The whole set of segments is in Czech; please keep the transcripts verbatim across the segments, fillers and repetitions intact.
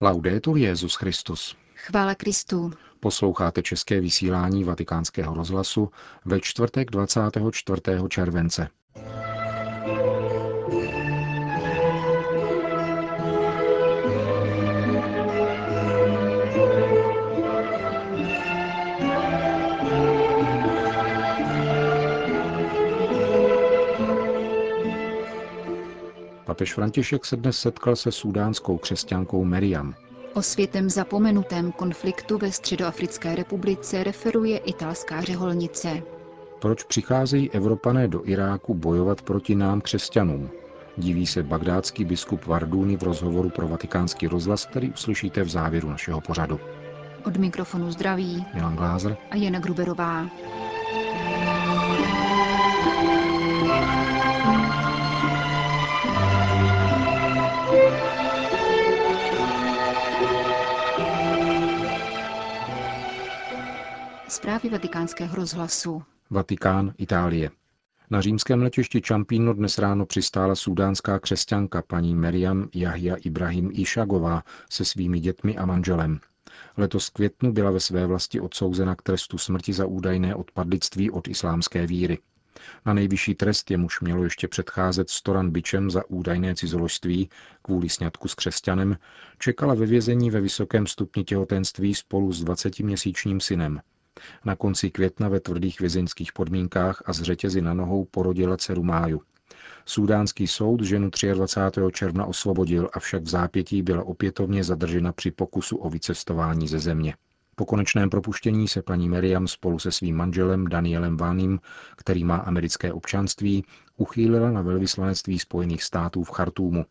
Laudetur Jesus Christus. Chvála Kristu. Posloucháte české vysílání Vatikánského rozhlasu ve čtvrtek dvacátého čtvrtého července. Papež František se dnes setkal se súdánskou křesťankou Meriam. O světem zapomenutém konfliktu ve Středoafrické republice referuje italská řeholnice. Proč přicházejí Evropané do Iráku bojovat proti nám křesťanům? Diví se bagdátský biskup Warduni v rozhovoru pro Vatikánský rozhlas, který uslyšíte v závěru našeho pořadu. Od mikrofonu zdraví Milan Glázer a Jana Gruberová. Zprávy Vatikánského rozhlasu. Vatikán, Itálie. Na římském letišti Ciampino dnes ráno přistála súdánská křesťanka paní Meriam Yahia Ibrahim Išagová se svými dětmi a manželem. Letos v květnu byla ve své vlasti odsouzena k trestu smrti za údajné odpadlictví od islámské víry. Na nejvyšší trest jemuž mělo ještě předcházet storan bičem za údajné cizoložství kvůli sňatku s křesťanem, čekala ve vězení ve vysokém stupni těhotenství spolu s dvacetiměsíčním synem. Na konci května ve tvrdých vězeňských podmínkách a s řetězy na nohou porodila dceru Máju. Súdánský soud ženu dvacátého třetího června osvobodil, avšak v zápětí byla opětovně zadržena při pokusu o vycestování ze země. Po konečném propuštění se paní Meriam spolu se svým manželem Danielem Vánim, který má americké občanství, uchýlila na velvyslanectví Spojených států v Chartúmu.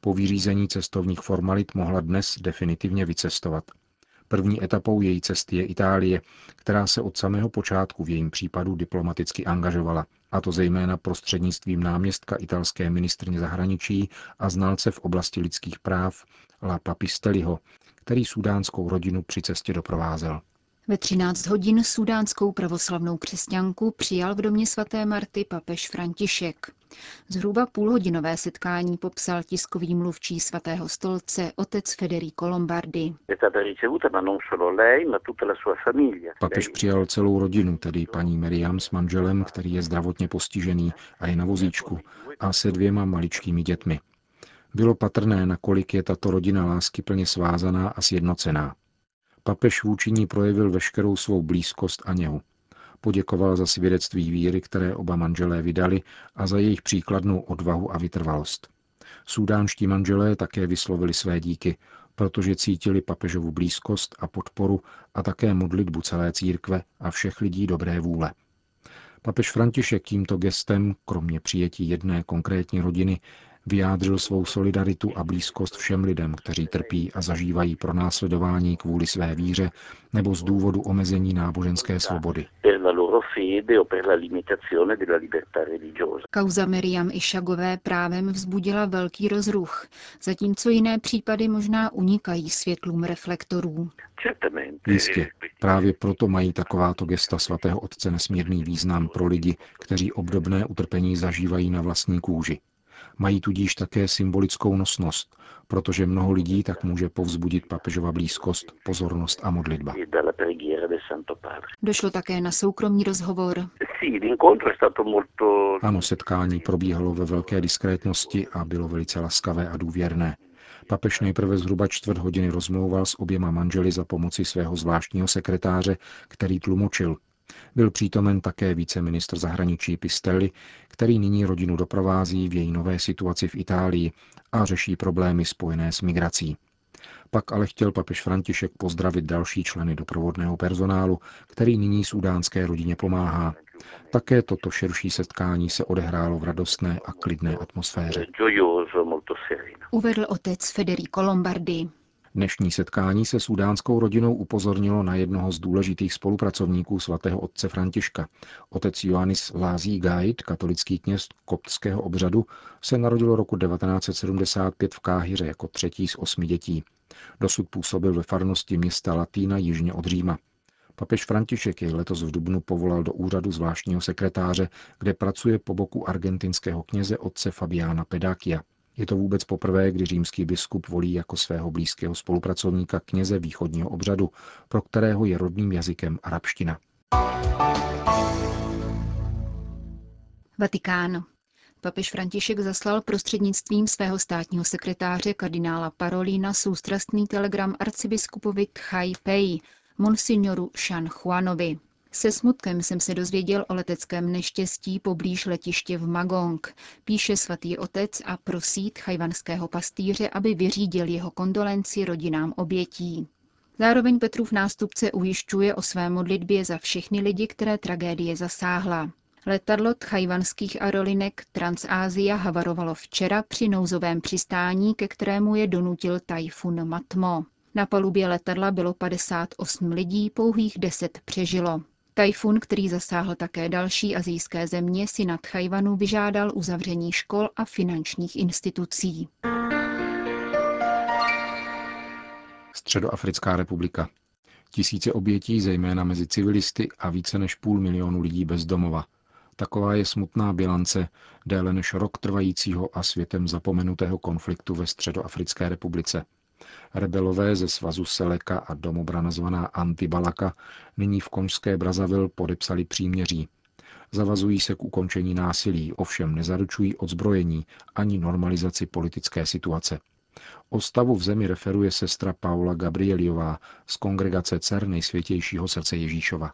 Po vyřízení cestovních formalit mohla dnes definitivně vycestovat. První etapou její cesty je Itálie, která se od samého počátku v jejím případu diplomaticky angažovala, a to zejména prostřednictvím náměstka italské ministryně zahraničí a znalce v oblasti lidských práv Lapa Pistelliho, který súdánskou rodinu při cestě doprovázel. Ve třináct hodin súdánskou pravoslavnou křesťanku přijal v domě svaté Marty papež František. Zhruba půlhodinové setkání popsal tiskový mluvčí svatého stolce otec Federico Lombardi. Papež přijal celou rodinu, tedy paní Meriam s manželem, který je zdravotně postižený a je na vozíčku, a se dvěma maličkými dětmi. Bylo patrné, nakolik je tato rodina láskyplně svázaná a sjednocená. Papež vůči ní projevil veškerou svou blízkost a něhu. Poděkoval za svědectví víry, které oba manželé vydali, a za jejich příkladnou odvahu a vytrvalost. Súdánští manželé také vyslovili své díky, protože cítili papežovu blízkost a podporu a také modlitbu celé církve a všech lidí dobré vůle. Papež František tímto gestem, kromě přijetí jedné konkrétní rodiny, vyjádřil svou solidaritu a blízkost všem lidem, kteří trpí a zažívají pronásledování kvůli své víře nebo z důvodu omezení náboženské svobody. Kauza Meriam Išagové právem vzbudila velký rozruch, zatímco jiné případy možná unikají světlům reflektorů. Jistě, právě proto mají takováto gesta svatého otce nesmírný význam pro lidi, kteří obdobné utrpení zažívají na vlastní kůži. Mají tudíž také symbolickou nosnost, protože mnoho lidí tak může povzbudit papežova blízkost, pozornost a modlitba. Došlo také na soukromý rozhovor. Ano, setkání probíhalo ve velké diskrétnosti a bylo velice laskavé a důvěrné. Papež nejprve zhruba čtvrt hodiny rozmlouval s oběma manželi za pomoci svého zvláštního sekretáře, který tlumočil. Byl přítomen také viceministr zahraničí Pistelli, který nyní rodinu doprovází v její nové situaci v Itálii a řeší problémy spojené s migrací. Pak ale chtěl papež František pozdravit další členy doprovodného personálu, který nyní súdánské rodině pomáhá. Také toto širší setkání se odehrálo v radostné a klidné atmosféře. Uvedl otec Federico Lombardi. Dnešní setkání se súdánskou rodinou upozornilo na jednoho z důležitých spolupracovníků svatého otce Františka. Otec Ioanis Lazí Gajit, katolický kněz koptského obřadu, se narodil roku devatenáct set sedmdesát pět v Káhiře jako třetí z osmi dětí. Dosud působil ve farnosti města Latína jižně od Říma. Papež František jej letos v dubnu povolal do úřadu zvláštního sekretáře, kde pracuje po boku argentinského kněze otce Fabiána Pedákia. Je to vůbec poprvé, kdy římský biskup volí jako svého blízkého spolupracovníka kněze východního obřadu, pro kterého je rodným jazykem arabština. Vatikán. Papež František zaslal prostřednictvím svého státního sekretáře kardinála Parolína soustrastný telegram arcibiskupovi Tchai Pei, monsignoru Šan Chuanovi. Se smutkem jsem se dozvěděl o leteckém neštěstí poblíž letiště v Magong, píše svatý otec a prosí tchajvanského pastýře, aby vyřídil jeho kondolenci rodinám obětí. Zároveň Petrův nástupce ujišťuje o své modlitbě za všechny lidi, které tragédie zasáhla. Letadlo tchajvanských aerolinek Transázia havarovalo včera při nouzovém přistání, ke kterému je donutil tajfun Matmo. Na palubě letadla bylo padesát osm lidí, pouhých deset přežilo. Tajfun, který zasáhl také další asijské země, si na Tchajvanu vyžádal uzavření škol a finančních institucí. Středoafrická republika. Tisíce obětí, zejména mezi civilisty, a více než půl milionu lidí bez domova. Taková je smutná bilance déle než rok trvajícího a světem zapomenutého konfliktu ve Středoafrické republice. Rebelové ze svazu Seleka a domobrana zvaná Antibalaka nyní v konžské Brazzaville podepsali příměří. Zavazují se k ukončení násilí, ovšem nezaručují odzbrojení ani normalizaci politické situace. O stavu v zemi referuje sestra Paula Gabrieliová z kongregace Cer nejsvětějšího srdce Ježíšova.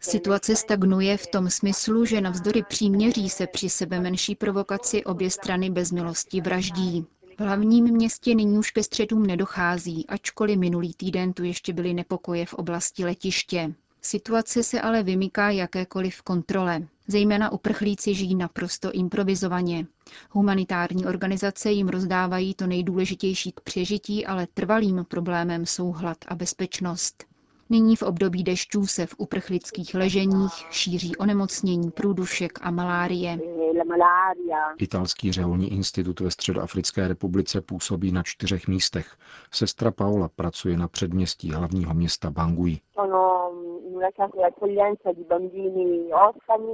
Situace stagnuje v tom smyslu, že navzdory příměří se při sebe menší provokaci obě strany bez milosti vraždí. V hlavním městě nyní už ke střetům nedochází, ačkoliv minulý týden tu ještě byly nepokoje v oblasti letiště. Situace se ale vymyká jakékoliv kontrole. Zejména uprchlíci žijí naprosto improvizovaně. Humanitární organizace jim rozdávají to nejdůležitější k přežití, ale trvalým problémem jsou hlad a bezpečnost. Nyní v období dešťů se v uprchlických leženích šíří onemocnění průdušek a malárie. Italský řeholní institut ve Středoafrické republice působí na čtyřech místech. Sestra Paola pracuje na předměstí hlavního města Bangui.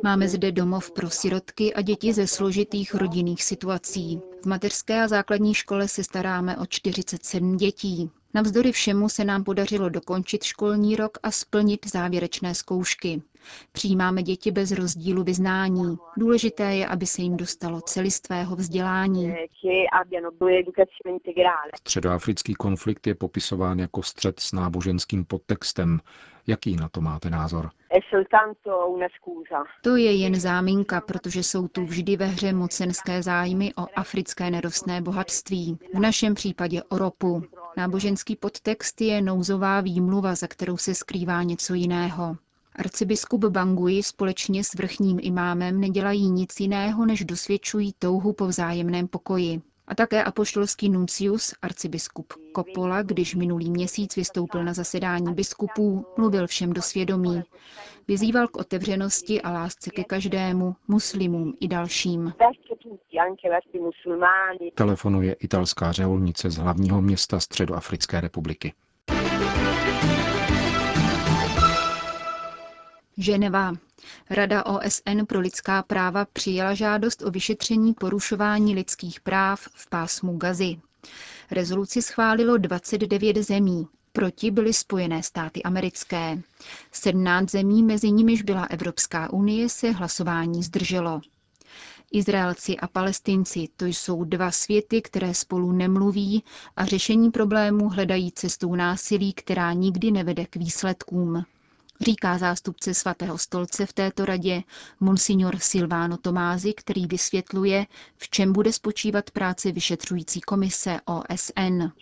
Máme zde domov pro sirotky a děti ze složitých rodinných situací. V mateřské a základní škole se staráme o čtyřicet sedm dětí. Navzdory všemu se nám podařilo dokončit školní rok a splnit závěrečné zkoušky. Přijímáme děti bez rozdílu vyznání. Důležité je, aby se jim dostalo celistvého vzdělání. Středoafrický konflikt je popisován jako střet s náboženským podtextem. Jaký na to máte názor? To je jen záminka, protože jsou tu vždy ve hře mocenské zájmy o africké nerostné bohatství, v našem případě o ropu. Náboženský podtext je nouzová výmluva, za kterou se skrývá něco jiného. Arcibiskup Bangui společně s vrchním imámem nedělají nic jiného, než dosvědčují touhu po vzájemném pokoji. A také apoštolský nuncius, arcibiskup Coppola, když minulý měsíc vystoupil na zasedání biskupů, mluvil všem do svědomí. Vyzýval k otevřenosti a lásce ke každému, muslimům i dalším. Telefonuje italská řeholnice z hlavního města Středoafrické republiky. Ženeva. Rada O S N pro lidská práva přijala žádost o vyšetření porušování lidských práv v pásmu Gazy. Rezoluci schválilo dvacet devět zemí. Proti byly Spojené státy americké. sedmnáct zemí, mezi nimiž byla Evropská unie, se hlasování zdrželo. Izraelci a Palestinci, to jsou dva světy, které spolu nemluví a řešení problému hledají cestou násilí, která nikdy nevede k výsledkům. Říká zástupce Svatého stolce v této radě monsignor Silvano Tomasi, který vysvětluje, v čem bude spočívat práce vyšetřující komise O S N.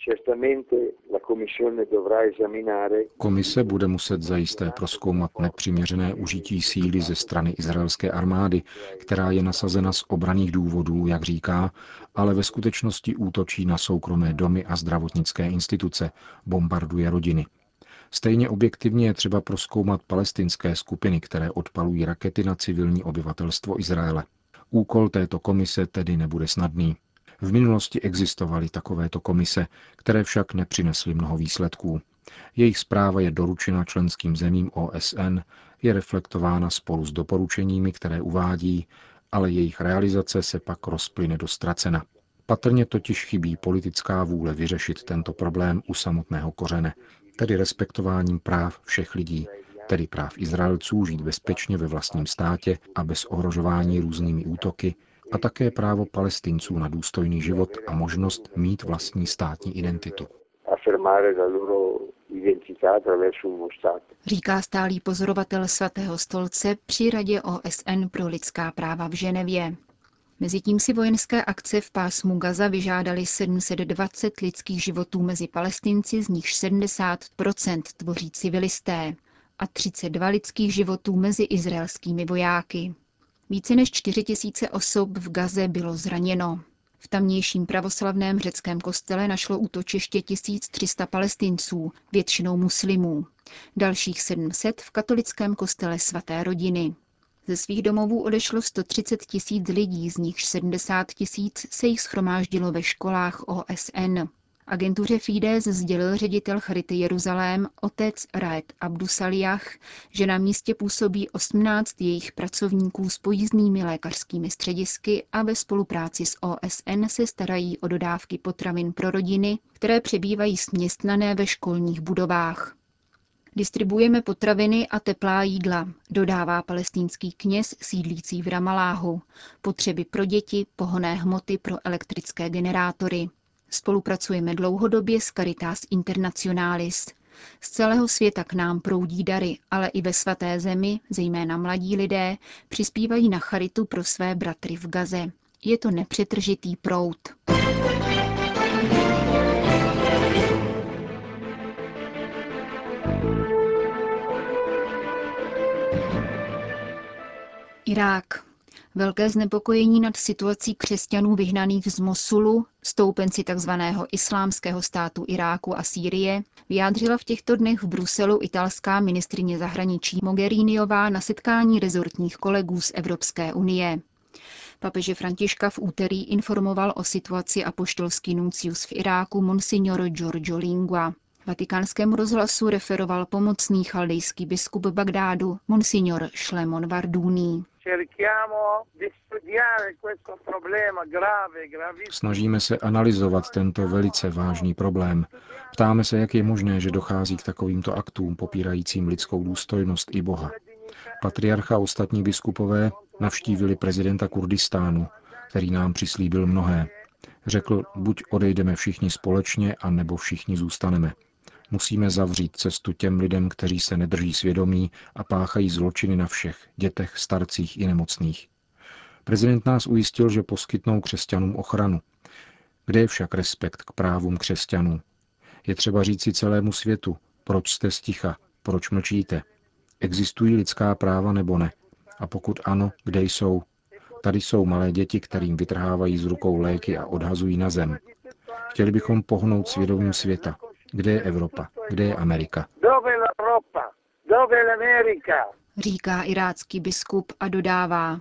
Komise bude muset zajisté prozkoumat nepřiměřené užití síly ze strany izraelské armády, která je nasazena z obranných důvodů, jak říká, ale ve skutečnosti útočí na soukromé domy a zdravotnické instituce, bombarduje rodiny. Stejně objektivně je třeba prozkoumat palestinské skupiny, které odpalují rakety na civilní obyvatelstvo Izraele. Úkol této komise tedy nebude snadný. V minulosti existovaly takovéto komise, které však nepřinesly mnoho výsledků. Jejich zpráva je doručena členským zemím O S N, je reflektována spolu s doporučeními, které uvádí, ale jejich realizace se pak rozplyne do ztracena. Patrně totiž chybí politická vůle vyřešit tento problém u samotného kořene, tedy respektováním práv všech lidí, tedy práv Izraelců žít bezpečně ve vlastním státě a bez ohrožování různými útoky, a také právo Palestinců na důstojný život a možnost mít vlastní státní identitu. Říká stálý pozorovatel Svatého stolce při Radě O S N pro lidská práva v Ženevě. Mezitím si vojenské akce v pásmu Gaza vyžádaly sedm set dvacet lidských životů mezi Palestinci, z nichž sedmdesát procent tvoří civilisté, a třicet dva lidských životů mezi izraelskými vojáky. Více než čtyři tisíce osob v Gaze bylo zraněno. V tamnějším pravoslavném řeckém kostele našlo útočiště tisíc tři sta Palestinců, většinou muslimů. Dalších sedm set v katolickém kostele Svaté rodiny. Ze svých domovů odešlo sto třicet tisíc lidí, z nichž sedmdesát tisíc se jich shromáždilo ve školách O S N. Agentuře Fides sdělil ředitel Charity Jeruzalém, otec Raed Abdusaliach, že na místě působí osmnáct jejich pracovníků s pojízdnými lékařskými středisky a ve spolupráci s O S N se starají o dodávky potravin pro rodiny, které přebývají směstnané ve školních budovách. Distribuujeme potraviny a teplá jídla, dodává palestinský kněz sídlící v Ramaláhu, potřeby pro děti, pohonné hmoty pro elektrické generátory. Spolupracujeme dlouhodobě s Caritas Internationalis. Z celého světa k nám proudí dary, ale i ve Svaté zemi, zejména mladí lidé, přispívají na charitu pro své bratry v Gaze. Je to nepřetržitý proud. Irák. Velké znepokojení nad situací křesťanů vyhnaných z Mosulu, stoupenci tzv. Islámského státu Iráku a Sýrie, vyjádřila v těchto dnech v Bruselu italská ministryně zahraničí Mogheriniová na setkání rezortních kolegů z Evropské unie. Papeže Františka v úterý informoval o situaci apoštolský nuncius v Iráku monsignor Giorgio Lingua. Vatikánskému rozhlasu referoval pomocný chaldejský biskup Bagdádu, monsignor Šlemon Warduni. Snažíme se analyzovat tento velice vážný problém. Ptáme se, jak je možné, že dochází k takovýmto aktům popírajícím lidskou důstojnost i Boha. Patriarcha a ostatní biskupové navštívili prezidenta Kurdistánu, který nám přislíbil mnohé. Řekl, buď odejdeme všichni společně, anebo všichni zůstaneme. Musíme zavřít cestu těm lidem, kteří se nedrží svědomí a páchají zločiny na všech, dětech, starcích i nemocných. Prezident nás ujistil, že poskytnou křesťanům ochranu. Kde je však respekt k právům křesťanů? Je třeba říci celému světu, proč jste sticha, proč mlčíte. Existují lidská práva nebo ne? A pokud ano, kde jsou? Tady jsou malé děti, kterým vytrhávají z rukou léky a odhazují na zem. Chtěli bychom pohnout svědomím světa. Kde je Evropa? Kde je Amerika? Říká irácký biskup a dodává.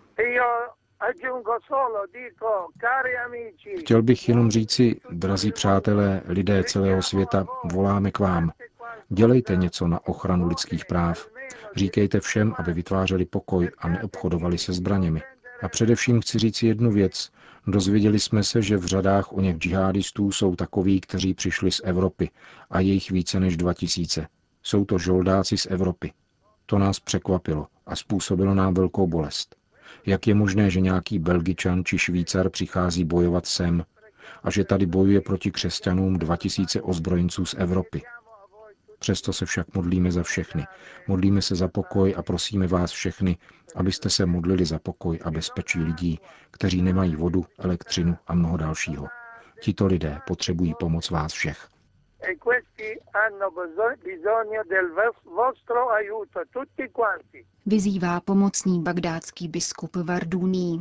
Chtěl bych jenom říci, drazí přátelé, lidé celého světa, voláme k vám. Dělejte něco na ochranu lidských práv. Říkejte všem, aby vytvářeli pokoj a neobchodovali se zbraněmi. A především chci říct jednu věc. Dozvěděli jsme se, že v řadách o něch džihadistů jsou takoví, kteří přišli z Evropy, a je jich více než dva tisíce. Jsou to žoldáci z Evropy. To nás překvapilo a způsobilo nám velkou bolest. Jak je možné, že nějaký Belgičan či Švýcar přichází bojovat sem a že tady bojuje proti křesťanům dva tisíce ozbrojenců z Evropy? Přesto se však modlíme za všechny. Modlíme se za pokoj a prosíme vás všechny, abyste se modlili za pokoj a bezpečí lidí, kteří nemají vodu, elektřinu a mnoho dalšího. Tito lidé potřebují pomoc vás všech. Vyzývá pomocný bagdátský biskup Warduni.